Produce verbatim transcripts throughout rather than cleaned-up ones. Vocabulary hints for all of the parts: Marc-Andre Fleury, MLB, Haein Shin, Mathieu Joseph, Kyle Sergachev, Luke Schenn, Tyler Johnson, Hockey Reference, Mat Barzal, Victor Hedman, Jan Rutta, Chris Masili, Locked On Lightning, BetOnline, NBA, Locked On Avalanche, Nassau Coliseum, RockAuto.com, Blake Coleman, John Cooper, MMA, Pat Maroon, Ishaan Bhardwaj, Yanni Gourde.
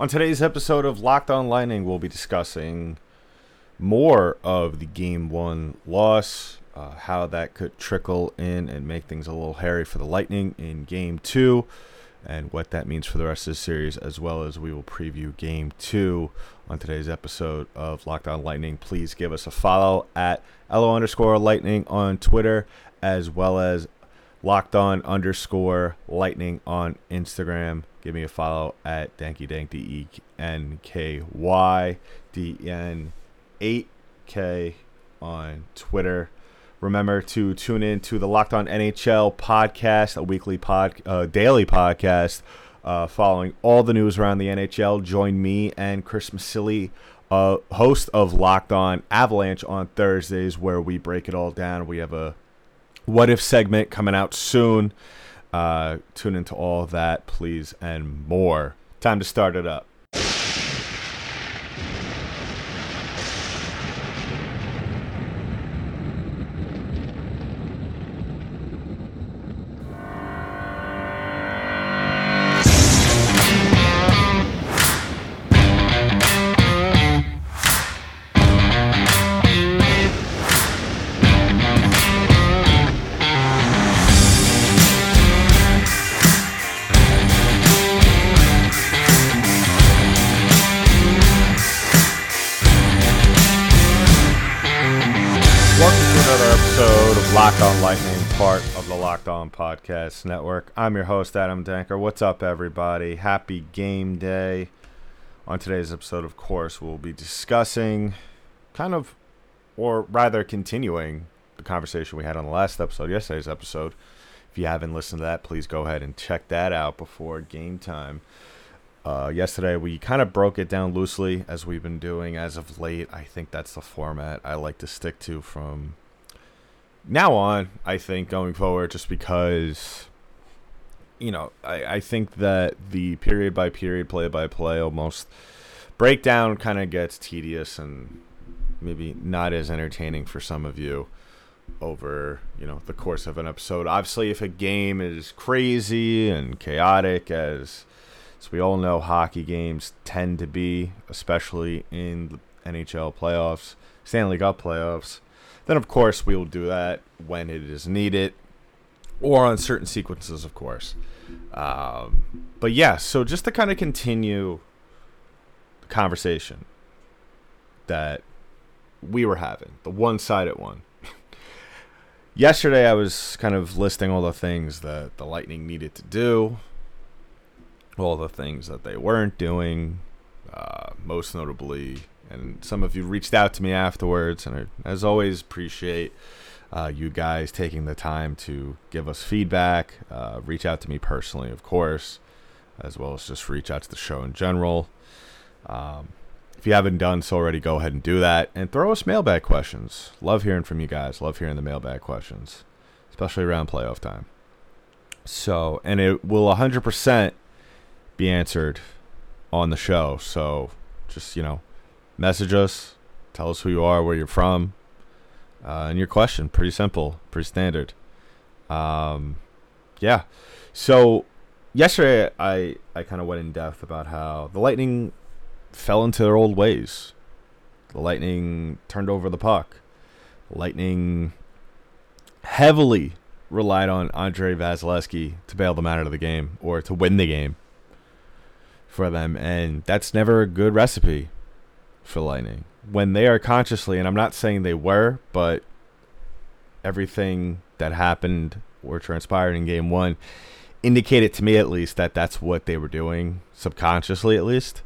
On today's episode of Locked On Lightning, we'll be discussing more of the Game one loss, uh, how that could trickle in and make things a little hairy for the Lightning in Game two, and what that means for the rest of the series, as well as we will preview Game two on today's episode of Locked On Lightning. Please give us a follow at LO underscore Lightning on Twitter, as well as Locked On underscore Lightning on Instagram. Give me a follow at DankyDank, D E N K Y, D N eight K on Twitter. Remember to tune in to the Locked On N H L podcast, a weekly pod, uh, daily podcast uh, following all the news around the N H L. Join me and Chris Masili, uh, host of Locked On Avalanche, on Thursdays, where we break it all down. We have a What If segment coming out soon. Uh, tune into all that, please, and more. Time to start it up. Podcast Network. I'm your host, Adam Danker. What's up, everybody? Happy game day. On today's episode, of course, we'll be discussing kind of, or rather continuing, the conversation we had on the last episode, yesterday's episode. If you haven't listened to that, please go ahead and check that out before game time. Uh, yesterday, we kind of broke it down loosely, as we've been doing as of late. I think that's the format I like to stick to from now on, I think, going forward, just because, you know, I, I think that the period-by-period, play-by-play almost breakdown kind of gets tedious and maybe not as entertaining for some of you over, you know, the course of an episode. Obviously, if a game is crazy and chaotic, as, as we all know hockey games tend to be, especially in the N H L playoffs, Stanley Cup playoffs, then, of course, we will do that when it is needed or on certain sequences, of course. Um, but, yeah, so just to kind of continue the conversation that we were having, the one-sided one. Yesterday, I was kind of listing all the things that the Lightning needed to do, all the things that they weren't doing, uh, most notably. And some of you reached out to me afterwards, and I, as always, appreciate uh, you guys taking the time to give us feedback. Uh, reach out to me personally, of course, as well as just reach out to the show in general. Um, if you haven't done so already, go ahead and do that. And throw us mailbag questions. Love hearing from you guys. Love hearing the mailbag questions, especially around playoff time. So, and it will one hundred percent be answered on the show. So, just, you know, message us, tell us who you are, where you're from, uh, and your question. Pretty simple, pretty standard. Um, yeah. So yesterday I, I kind of went in depth about how the Lightning fell into their old ways. The Lightning turned over the puck. The Lightning heavily relied on Andre Vasilevskiy to bail them out of the game or to win the game for them, and that's never a good recipe for Lightning when they are consciously, and I'm not saying they were, but everything that happened or transpired in game one indicated to me, at least, that that's what they were doing subconsciously, at least,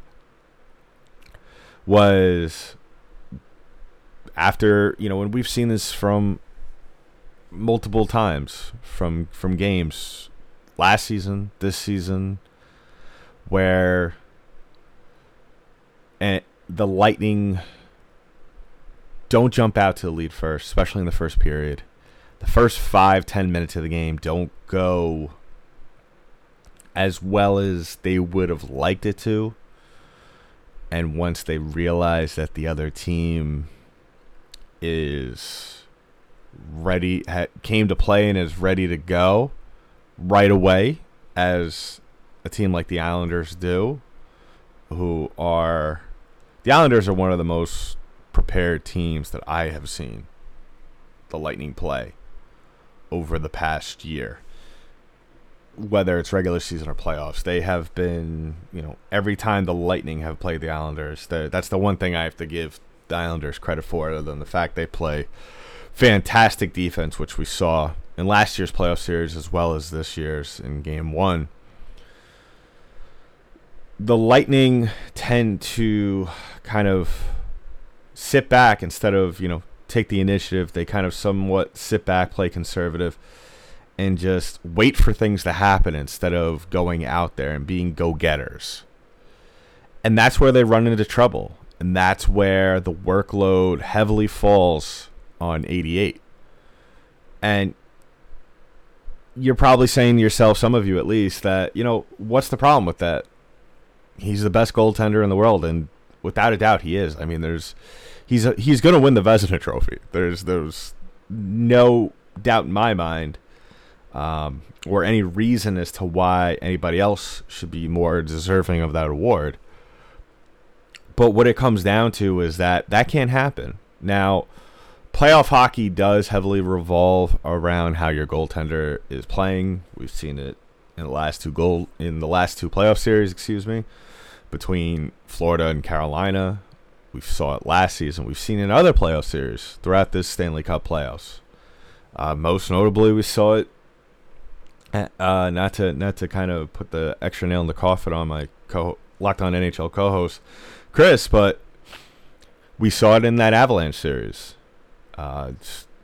was after, you know, and we've seen this from multiple times from from games last season, this season, where and the Lightning don't jump out to the lead first, especially in the first period. The first five, ten minutes of the game don't go as well as they would have liked it to. And once they realize that the other team is ready, ha- came to play and is ready to go right away, as a team like the Islanders do, who are the Islanders are one of the most prepared teams that I have seen the Lightning play over the past year, whether it's regular season or playoffs. They have been, you know, every time the Lightning have played the Islanders, that's the one thing I have to give the Islanders credit for, other than the fact they play fantastic defense, which we saw in last year's playoff series as well as this year's in game one. The Lightning tend to kind of sit back instead of, you know, take the initiative. They kind of somewhat sit back, play conservative, and just wait for things to happen instead of going out there and being go-getters. And that's where they run into trouble. And that's where the workload heavily falls on eighty-eight. And you're probably saying to yourself, some of you at least, that, you know, what's the problem with that? He's the best goaltender in the world, and without a doubt he is. I mean, there's he's a, he's going to win the Vezina Trophy. There's there's no doubt in my mind, um, or any reason as to why anybody else should be more deserving of that award. But what it comes down to is that that can't happen. Now, playoff hockey does heavily revolve around how your goaltender is playing. We've seen it in the last two goal in the last two playoff series, excuse me, between Florida and Carolina. We saw it last season. We've seen it in other playoff series throughout this Stanley Cup playoffs. Uh, most notably, we saw it. Uh, not to not to kind of put the extra nail in the coffin on my co- Locked On N H L co-host Chris, but we saw it in that Avalanche series. Uh,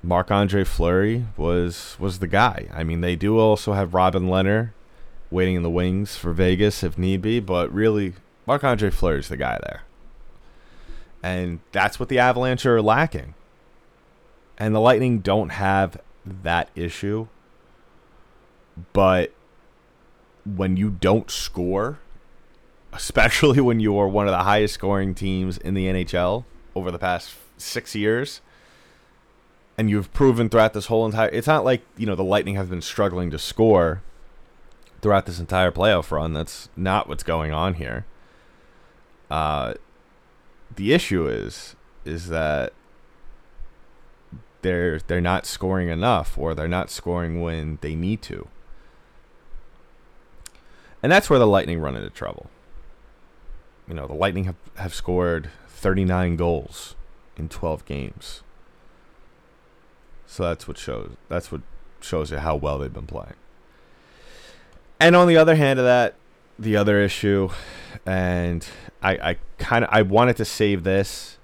Marc-Andre Fleury was was the guy. I mean, they do also have Robin Lehner waiting in the wings for Vegas if need be, but really, Marc-Andre Fleury's the guy there. And that's what the Avalanche are lacking. And the Lightning don't have that issue. But when you don't score, especially when you are one of the highest scoring teams in the N H L over the past six years, and you've proven throughout this whole entire... It's not like, you know, the Lightning have been struggling to score throughout this entire playoff run. That's not what's going on here. Uh, the issue is is that they're they're not scoring enough, or they're not scoring when they need to. And that's where the Lightning run into trouble. You know, the Lightning have, have scored thirty-nine goals in twelve games. So that's what shows that's what shows you how well they've been playing. And on the other hand of that, the other issue, and I, I kind of I wanted to save this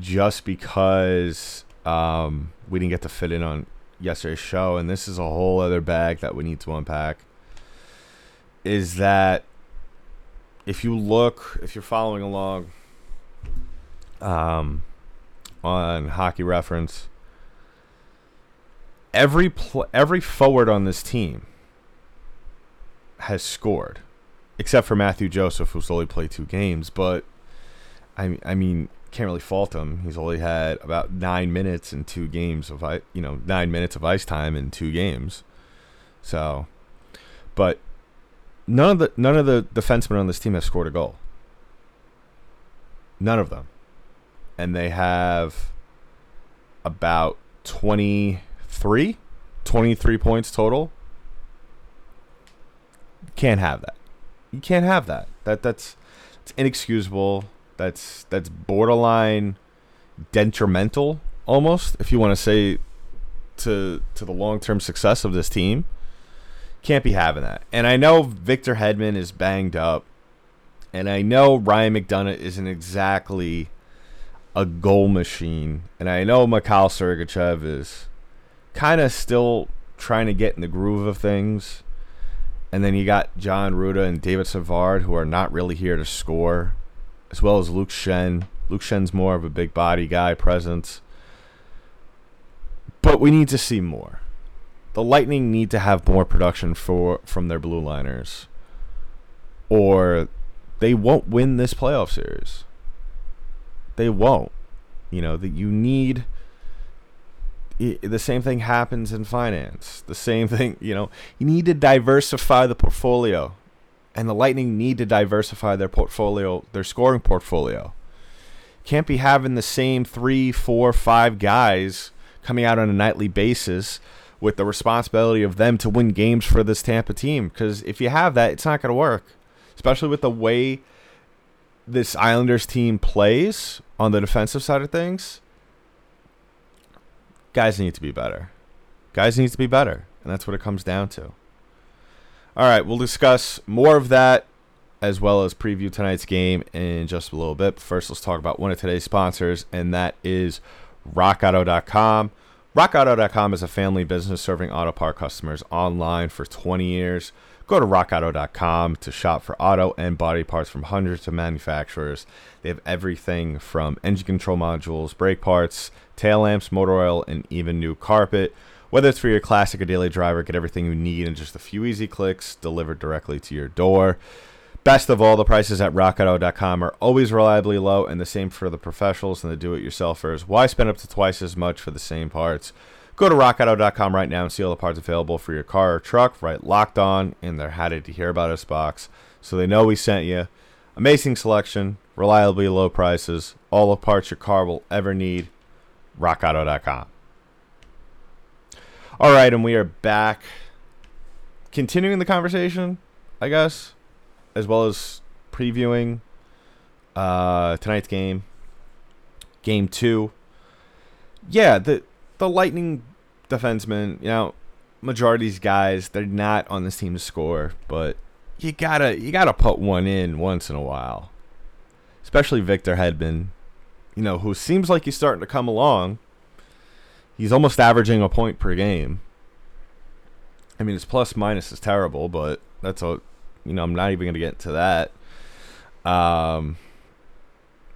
just because um, we didn't get to fit in on yesterday's show, and this is a whole other bag that we need to unpack, is that if you look, if you're following along um, on Hockey Reference, every pl- every forward on this team has scored, except for Mathieu Joseph, who's only played two games. But I I mean, can't really fault him. He's only had about nine minutes in two games of I you know nine minutes of ice time in two games. So, but none of the none of the defensemen on this team have scored a goal. None of them, and they have about twenty. Three, twenty-three points total. Can't have that. You can't have that. That that's it's inexcusable. That's that's borderline detrimental almost, if you want to say to to the long-term success of this team. Can't be having that. And I know Victor Hedman is banged up, and I know Ryan McDonagh isn't exactly a goal machine, and I know Mikhail Sergachev is kind of still trying to get in the groove of things. And then you got Jan Rutta and David Savard, who are not really here to score, as well as Luke Schenn. Luke Schenn's more of a big body guy presence. But we need to see more. The Lightning need to have more production for from their blue liners, or they won't win this playoff series. They won't. You know, that you need... The same thing happens in finance. The same thing, you know, you need to diversify the portfolio. and the Lightning need to diversify their portfolio, their scoring portfolio. Can't be having the same three, four, five guys coming out on a nightly basis with the responsibility of them to win games for this Tampa team, because if you have that, it's not going to work, especially with the way this Islanders team plays on the defensive side of things. Guys need to be better. Guys need to be better, and that's what it comes down to. All right, we'll discuss more of that as well as preview tonight's game in just a little bit. But first, let's talk about one of today's sponsors, and that is rock auto dot com. rock auto dot com is a family business serving auto part customers online for twenty years. Go to rock auto dot com to shop for auto and body parts from hundreds of manufacturers. They have everything from engine control modules, brake parts, tail lamps, motor oil, and even new carpet. Whether it's for your classic or daily driver, get everything you need in just a few easy clicks delivered directly to your door. Best of all, the prices at rock auto dot com are always reliably low, and the same for the professionals and the do-it-yourselfers. Why spend up to twice as much for the same parts? Go to rock auto dot com right now and see all the parts available for your car or truck. Right, Locked On in their How Did You Hear About Us box, so they know we sent you. Amazing selection, reliably low prices, all the parts your car will ever need. rock auto dot com. All right, and we are back. Continuing the conversation, I guess, as well as previewing uh, tonight's game, game two. Yeah, the the Lightning defensemen, you know, majority of these guys, they're not on this team to score, but you gotta you gotta put one in once in a while, especially Victor Hedman, you know, who seems like he's starting to come along. He's almost averaging a point per game. I mean, his plus minus is terrible, but that's a You know, I'm not even going to get into that. Um,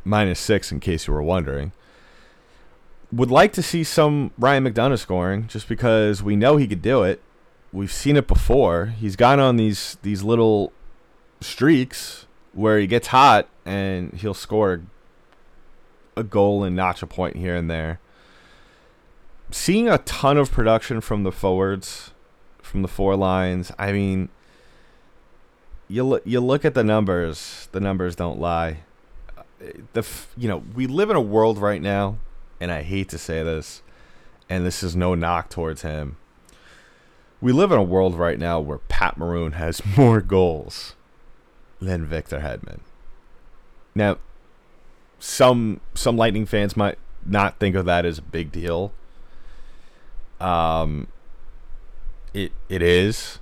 minus six, in case you were wondering. Would like to see some Ryan McDonagh scoring, just because we know he could do it. We've seen it before. He's gone on these these little streaks where he gets hot and he'll score a goal and notch a point here and there. Seeing a ton of production from the forwards, from the four lines. I mean, You look, you look at the numbers. The numbers don't lie. The f- you know, we live in a world right now, and I hate to say this, and this is no knock towards him. We live in a world right now where Pat Maroon has more goals than Victor Hedman. Now, some some Lightning fans might not think of that as a big deal. Um, it it is,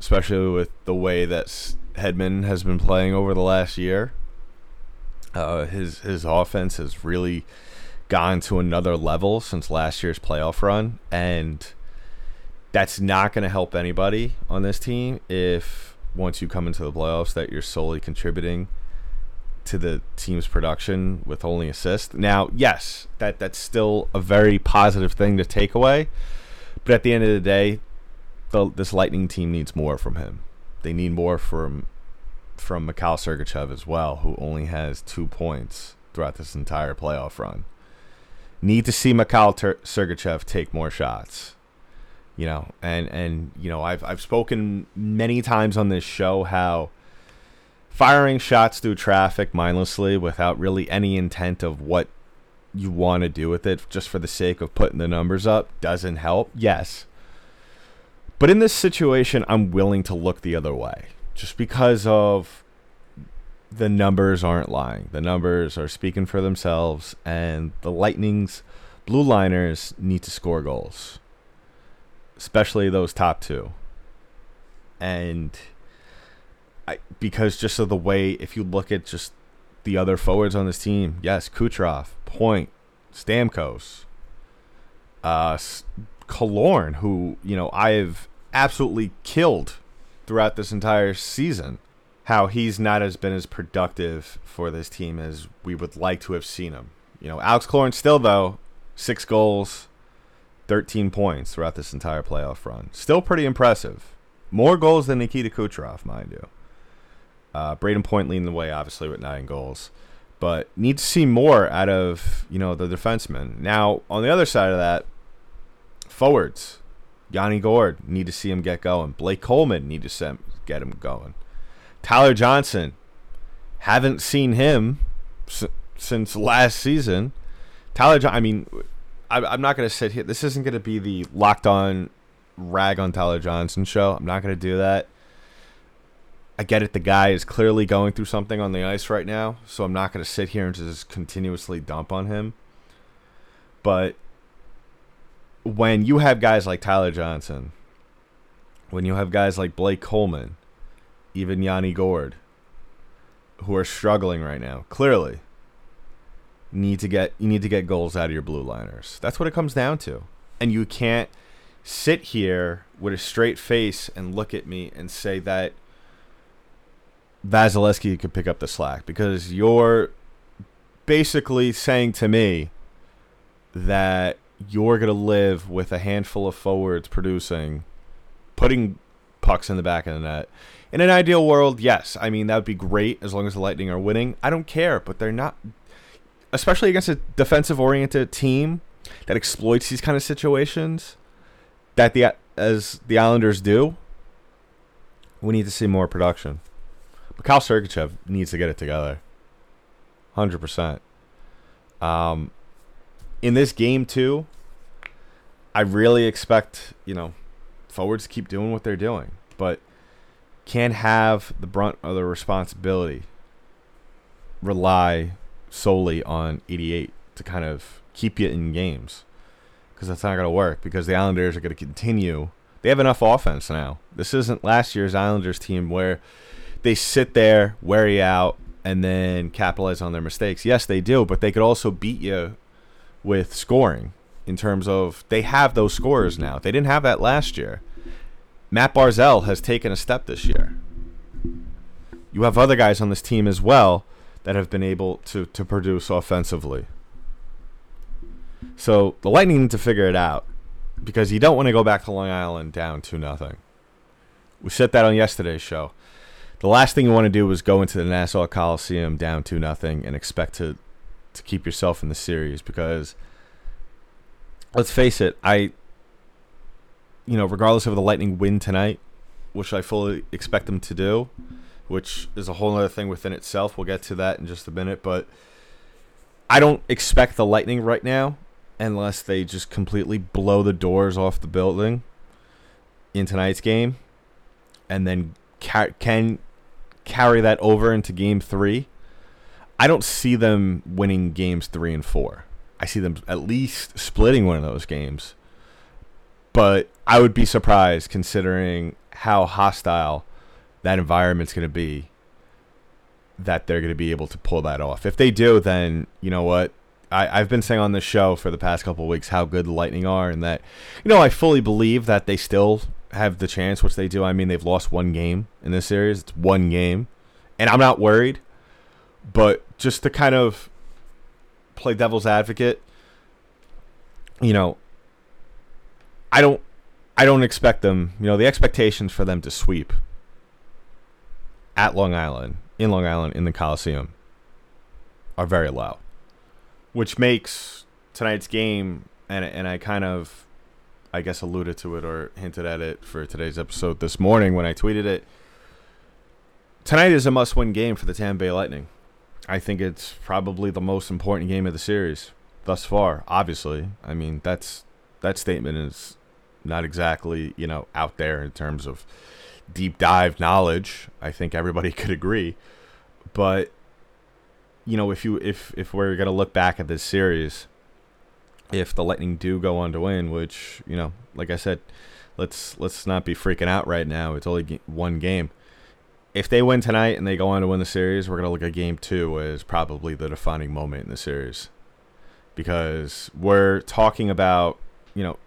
especially with the way that Hedman has been playing over the last year. Uh, his his offense has really gone to another level since last year's playoff run, and that's not going to help anybody on this team if, once you come into the playoffs, that you're solely contributing to the team's production with only assists. Now, yes, that, that's still a very positive thing to take away, but at the end of the day, the, this Lightning team needs more from him. They need more from from Mikhail Sergachev as well, who only has two points throughout this entire playoff run. Need to see Mikhail Ter- Sergachev take more shots. You know, and and you know, I've I've spoken many times on this show how firing shots through traffic mindlessly without really any intent of what you want to do with it, just for the sake of putting the numbers up, doesn't help. Yes. But in this situation, I'm willing to look the other way, just because of the numbers aren't lying. The numbers are speaking for themselves, and the Lightning's blue liners need to score goals, especially those top two. And I, because just of the way, if you look at just the other forwards on this team, yes, Kucherov, Point, Stamkos, uh, Killorn, who, you know, I have absolutely killed throughout this entire season, how he's not as been as productive for this team as we would like to have seen him. You know, Alex Killorn still, though, six goals, thirteen points throughout this entire playoff run. Still pretty impressive. More goals than Nikita Kucherov, mind you. Uh, Brayden Point leading the way, obviously, with nine goals. But need to see more out of, you know, the defensemen. Now, on the other side of that, forwards, Yanni Gourde, need to see him get going. Blake Coleman, need to get him going. Tyler Johnson, haven't seen him s- since last season. Tyler Johnson, I mean, I- I'm not going to sit here. This isn't going to be the Locked On rag on Tyler Johnson show. I'm not going to do that. I get it. The guy is clearly going through something on the ice right now, so I'm not going to sit here and just continuously dump on him. But when you have guys like Tyler Johnson, when you have guys like Blake Coleman, even Yanni Gourde, who are struggling right now, clearly need to get you need to get goals out of your blue liners. That's what it comes down to. And you can't sit here with a straight face and look at me and say that Vasilevskiy could pick up the slack, because you're basically saying to me that you're going to live with a handful of forwards producing, putting pucks in the back of the net. In an ideal world, yes. I mean, that would be great as long as the Lightning are winning. I don't care, but they're not, especially against a defensive-oriented team that exploits these kind of situations that the as the Islanders do. We need to see more production. But Kyle Sergachev needs to get it together. one hundred percent. Um, in this game, too, I really expect, you know, forwards to keep doing what they're doing, but can't have the brunt of the responsibility rely solely on eighty-eight to kind of keep you in games, because that's not going to work, because the Islanders are going to continue. They have enough offense now. This isn't last year's Islanders team where they sit there, wear you out, and then capitalize on their mistakes. Yes, they do, but they could also beat you with scoring in terms of they have those scorers now. They didn't have that last year. Mat Barzal has taken a step this year. You have other guys on this team as well that have been able to, to produce offensively. So the Lightning need to figure it out, because you don't want to go back to Long Island down two nothing. We said that on yesterday's show. The last thing you want to do is go into the Nassau Coliseum down two nothing and expect to, to keep yourself in the series, because let's face it, I, you know, regardless of the Lightning win tonight, which I fully expect them to do, which is a whole other thing within itself. We'll get to that in just a minute, but I don't expect the Lightning right now, unless they just completely blow the doors off the building in tonight's game and then ca- can carry that over into game three. I don't see them winning games three and four. I see them at least splitting one of those games. But I would be surprised, considering how hostile that environment's going to be, that they're going to be able to pull that off. If they do, then you know what? I, I've been saying on this show for the past couple of weeks how good the Lightning are, and that, you know, I fully believe that they still have the chance, which they do. I mean, they've lost one game in this series. It's one game. And I'm not worried. But just to kind of play devil's advocate, you know, I don't I don't expect them, you know, the expectations for them to sweep at Long Island, in Long Island, in the Coliseum, are very low, which makes tonight's game, and and I kind of, I guess, alluded to it or hinted at it for today's episode this morning when I tweeted it. Tonight is a must-win game for the Tampa Bay Lightning. I think it's probably the most important game of the series thus far, obviously. I mean, that's that statement is not exactly, you know, out there in terms of deep dive knowledge. I think everybody could agree. But, you know, if you if, if we're going to look back at this series, if the Lightning do go on to win, which, you know, like I said, let's let's not be freaking out right now. It's only one game. If they win tonight and they go on to win the series, we're going to look at game two as probably the defining moment in the series, because we're talking about, you know,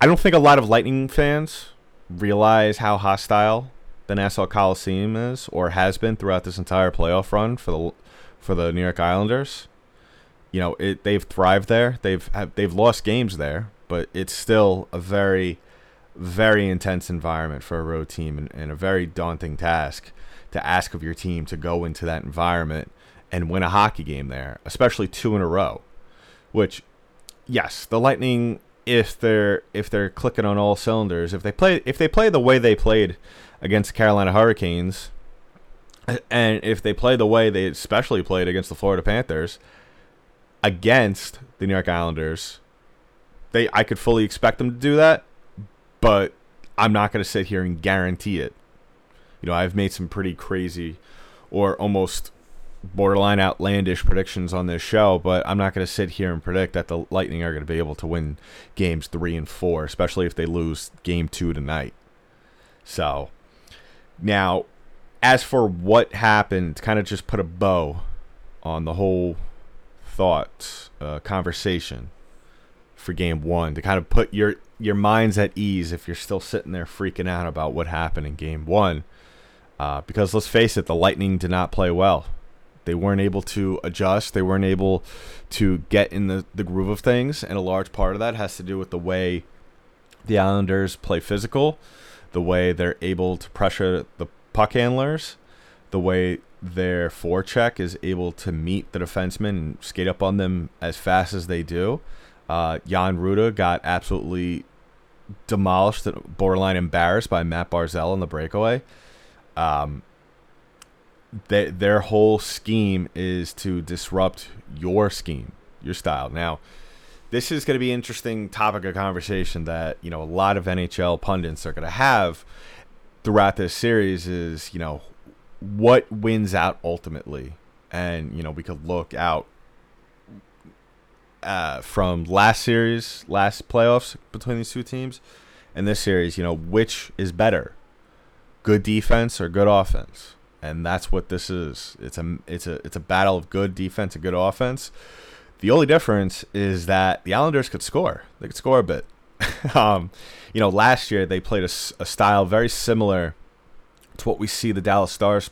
I don't think a lot of Lightning fans realize how hostile the Nassau Coliseum is, or has been throughout this entire playoff run for the for the New York Islanders. You know, it they've thrived there. They've have, they've lost games there, but it's still a very, very intense environment for a road team, and, and a very daunting task to ask of your team to go into that environment and win a hockey game there, especially two in a row. Which, yes, the Lightning, if they're if they're clicking on all cylinders, if they play if they play the way they played against the Carolina Hurricanes, And if they play the way they especially played against the Florida Panthers, against the New York Islanders, they I could fully expect them to do that, but I'm not going to sit here and guarantee it. You know, I've made some pretty crazy or almost borderline outlandish predictions on this show, but I'm not going to sit here and predict that the Lightning are going to be able to win games three and four, especially if they lose game two tonight. So, now, as for what happened, kind of just put a bow on the whole thought, uh, conversation for game one, to kind of put your, your minds at ease if you're still sitting there freaking out about what happened in game one. Uh, because let's face it, the Lightning did not play well. They weren't able to adjust. They weren't able to get in the, the groove of things. And a large part of that has to do with the way the Islanders play physical, the way they're able to pressure the puck handlers, the way their forecheck is able to meet the defensemen and skate up on them as fast as they do. Uh, Jan Rutta got absolutely demolished, borderline embarrassed by Mat Barzal on the breakaway. Um, they, their whole scheme is to disrupt your scheme, your style. Now, this is going to be an interesting topic of conversation that, you know, a lot of N H L pundits are going to have throughout this series is, you know, what wins out ultimately. And, you know, we could look out uh, from last series, last playoffs between these two teams, and this series, you know, which is better, good defense or good offense. And that's what this is. It's a, it's a, it's a battle of good defense and good offense. The only difference is that the Islanders could score. They could score a bit. um, you know, last year they played a, a style very similar to what we see the Dallas Stars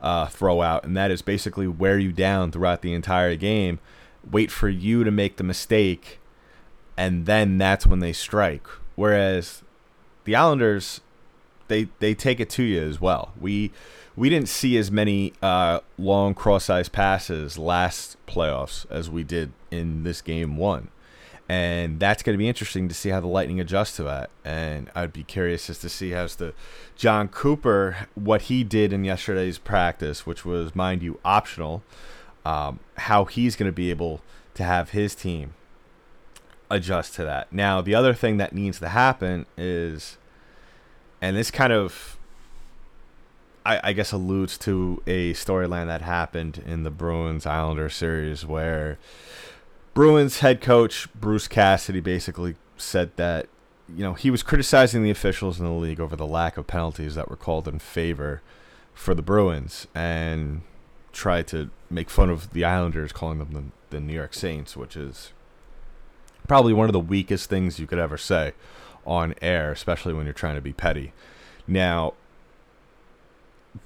uh, throw out, and that is basically wear you down throughout the entire game, wait for you to make the mistake, and then that's when they strike. Whereas the Islanders, they they take it to you as well. We we didn't see as many uh, long cross-ice passes last playoffs as we did in this game one. And that's going to be interesting to see how the Lightning adjusts to that. And I'd be curious as to see how's the John Cooper, what he did in yesterday's practice, which was, mind you, optional, um, how he's going to be able to have his team adjust to that. Now, the other thing that needs to happen is, and this kind of, I, I guess, alludes to a storyline that happened in the Bruins-Islanders series where Bruins head coach Bruce Cassidy basically said that, you know, he was criticizing the officials in the league over the lack of penalties that were called in favor for the Bruins and tried to make fun of the Islanders, calling them the, the New York Saints, which is probably one of the weakest things you could ever say on air, especially when you're trying to be petty. Now,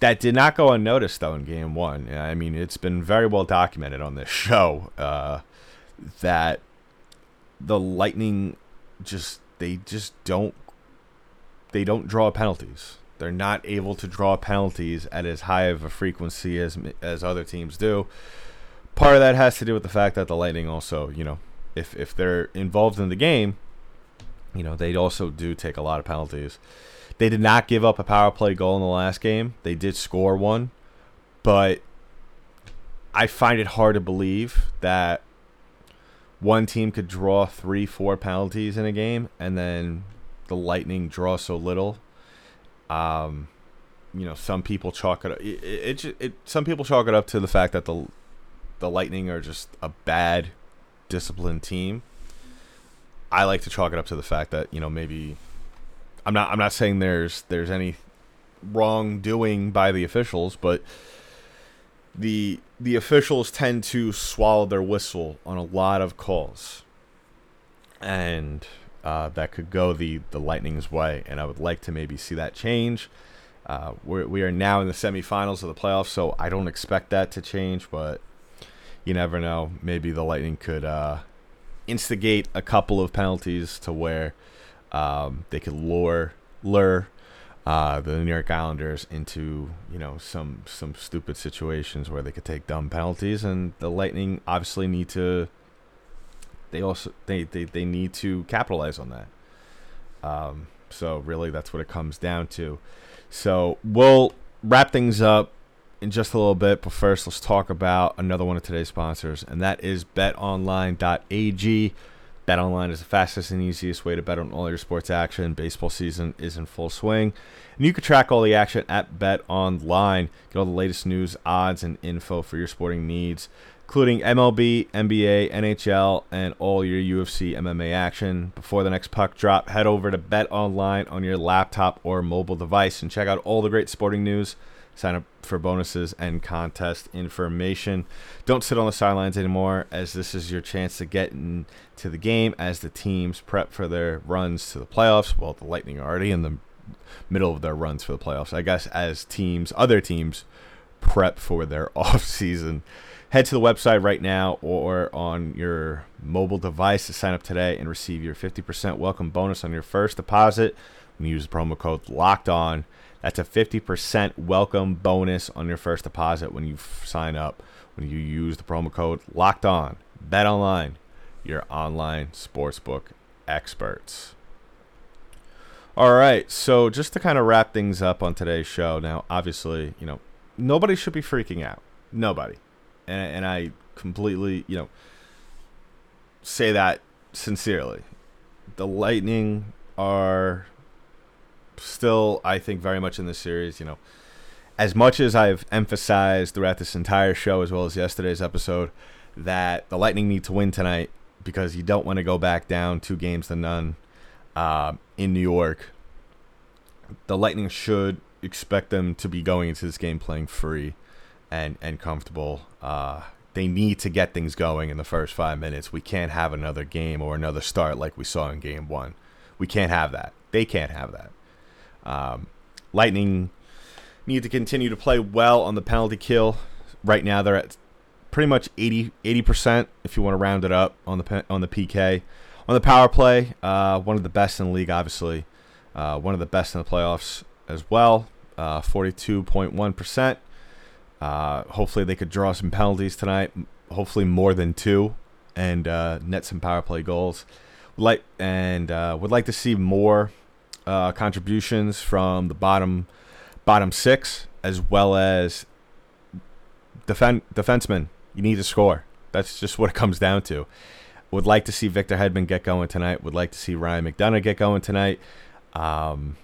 that did not go unnoticed, though, in game one. I mean, it's been very well documented on this show uh, that the Lightning just they just don't they don't draw penalties. They're not able to draw penalties at as high of a frequency as as other teams do. Part of that has to do with the fact that the Lightning also, you know, if if they're involved in the game, you know, they also do take a lot of penalties. They did not give up a power play goal in the last game. They did score one. But I find it hard to believe that one team could draw three, four penalties in a game, and then the Lightning draw so little. Um, you know, some people chalk it up. It, it, it, it, some people chalk it up to the fact that the the Lightning are just a bad, disciplined team. I like to chalk it up to the fact that, you know, maybe I'm not I'm not saying there's there's any wrongdoing by the officials, but the the officials tend to swallow their whistle on a lot of calls, and uh, that could go the the Lightning's way. And I would like to maybe see that change. Uh, we're, we are now in the semifinals of the playoffs, so I don't expect that to change. But you never know. Maybe the Lightning could Uh, instigate a couple of penalties to where um, they could lure lure uh, the New York Islanders into, you know, some some stupid situations where they could take dumb penalties. And the Lightning obviously need to they also they they, they need to capitalize on that. Um, so really, that's what it comes down to. So we'll wrap things up in just a little bit, but first let's talk about another one of today's sponsors, and that is bet online dot a g. BetOnline is the fastest and easiest way to bet on all your sports action. Baseball season is in full swing, and you can track all the action at BetOnline. Get all the latest news, odds, and info for your sporting needs, including M L B, N B A, N H L, and all your U F C M M A action. Before the next puck drop, head over to BetOnline on your laptop or mobile device and check out all the great sporting news. Sign up for bonuses and contest information. Don't sit on the sidelines anymore, as this is your chance to get into the game as the teams prep for their runs to the playoffs. Well, the Lightning are already in the middle of their runs for the playoffs, I guess, as teams, other teams prep for their offseason. Head to the website right now or on your mobile device to sign up today and receive your fifty percent welcome bonus on your first deposit when you use the promo code LOCKEDON. That's a fifty percent welcome bonus on your first deposit when you f- sign up, when you use the promo code Locked On. Bet Online, your online sportsbook experts. All right, so just to kind of wrap things up on today's show. Now, obviously, you know, nobody should be freaking out. Nobody. And, and I completely, you know, say that sincerely. The Lightning are still, I think, very much in this series. You know, as much as I've emphasized throughout this entire show, as well as yesterday's episode, that the Lightning need to win tonight because you don't want to go back down two games to none uh, in New York. The Lightning should expect them to be going into this game playing free and, and comfortable. Uh, they need to get things going in the first five minutes. We can't have another game or another start like we saw in game one. We can't have that. They can't have that. Um, Lightning need to continue to play well on the penalty kill. Right now they're at pretty much eighty percent if you want to round it up on the on the P K. On the power play, uh, one of the best in the league, obviously. Uh, one of the best in the playoffs as well, uh, forty-two point one percent. Uh, hopefully they could draw some penalties tonight, hopefully more than two, and uh, net some power play goals. Like, and uh, would like to see more Uh, contributions from the bottom bottom six, as well as defen- defensemen. You need to score. That's just what it comes down to. Would like to see Victor Hedman get going tonight. Would like to see Ryan McDonagh get going tonight. Um,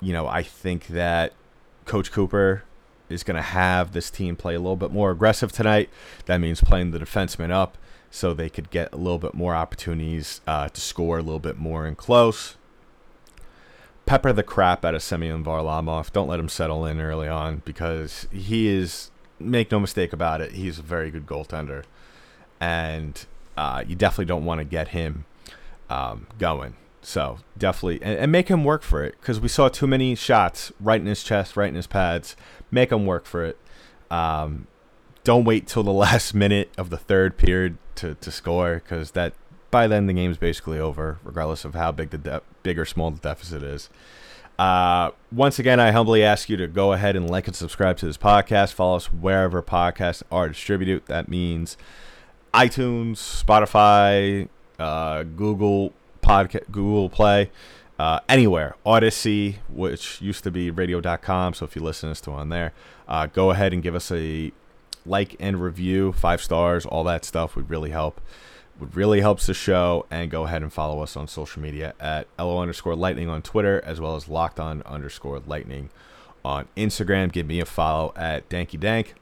you know, I think that Coach Cooper is going to have this team play a little bit more aggressive tonight. That means playing the defensemen up so they could get a little bit more opportunities uh, to score a little bit more in close. Pepper the crap out of Semyon Varlamov. Don't let him settle in early on, because he is, make no mistake about it, he's a very good goaltender. And uh, you definitely don't want to get him um, going. So definitely, and, and make him work for it, because we saw too many shots right in his chest, right in his pads. Make him work for it. Um, don't wait till the last minute of the third period to, to score, because that, by then, the game's basically over, regardless of how big the de- big or small the deficit is. Uh, once again, I humbly ask you to go ahead and like and subscribe to this podcast. Follow us wherever podcasts are distributed. That means iTunes, Spotify, uh, Google Podca- Google Play, uh, anywhere. Odyssey, which used to be radio dot com, so if you listen to us to on there, uh, go ahead and give us a like and review, five stars, all that stuff would really help. It really helps the show. And go ahead and follow us on social media at LO underscore lightning on Twitter, as well as locked on underscore lightning on Instagram. Give me a follow at Danky Dank,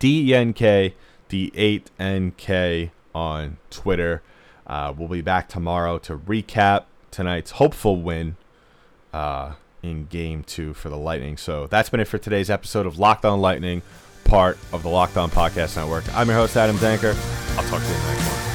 D E N K D eight N K on Twitter. Uh, we'll be back tomorrow to recap tonight's hopeful win uh, in game two for the Lightning. So that's been it for today's episode of Locked On Lightning, part of the Locked On Podcast Network. I'm your host, Adam Danker. I'll talk to you next time.